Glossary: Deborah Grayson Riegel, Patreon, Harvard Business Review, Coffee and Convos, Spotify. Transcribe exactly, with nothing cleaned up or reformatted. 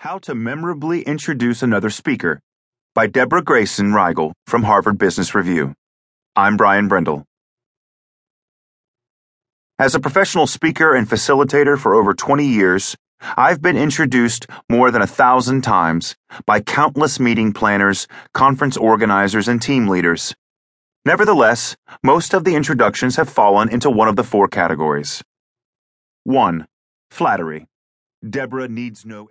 How to Memorably Introduce Another Speaker by Deborah Grayson Riegel from Harvard Business Review. I'm Brian Brendel. As a professional speaker and facilitator for over twenty years, I've been introduced more than a thousand times by countless meeting planners, conference organizers, and team leaders. Nevertheless, most of the introductions have fallen into one of the four categories. one. Flattery. Deborah needs no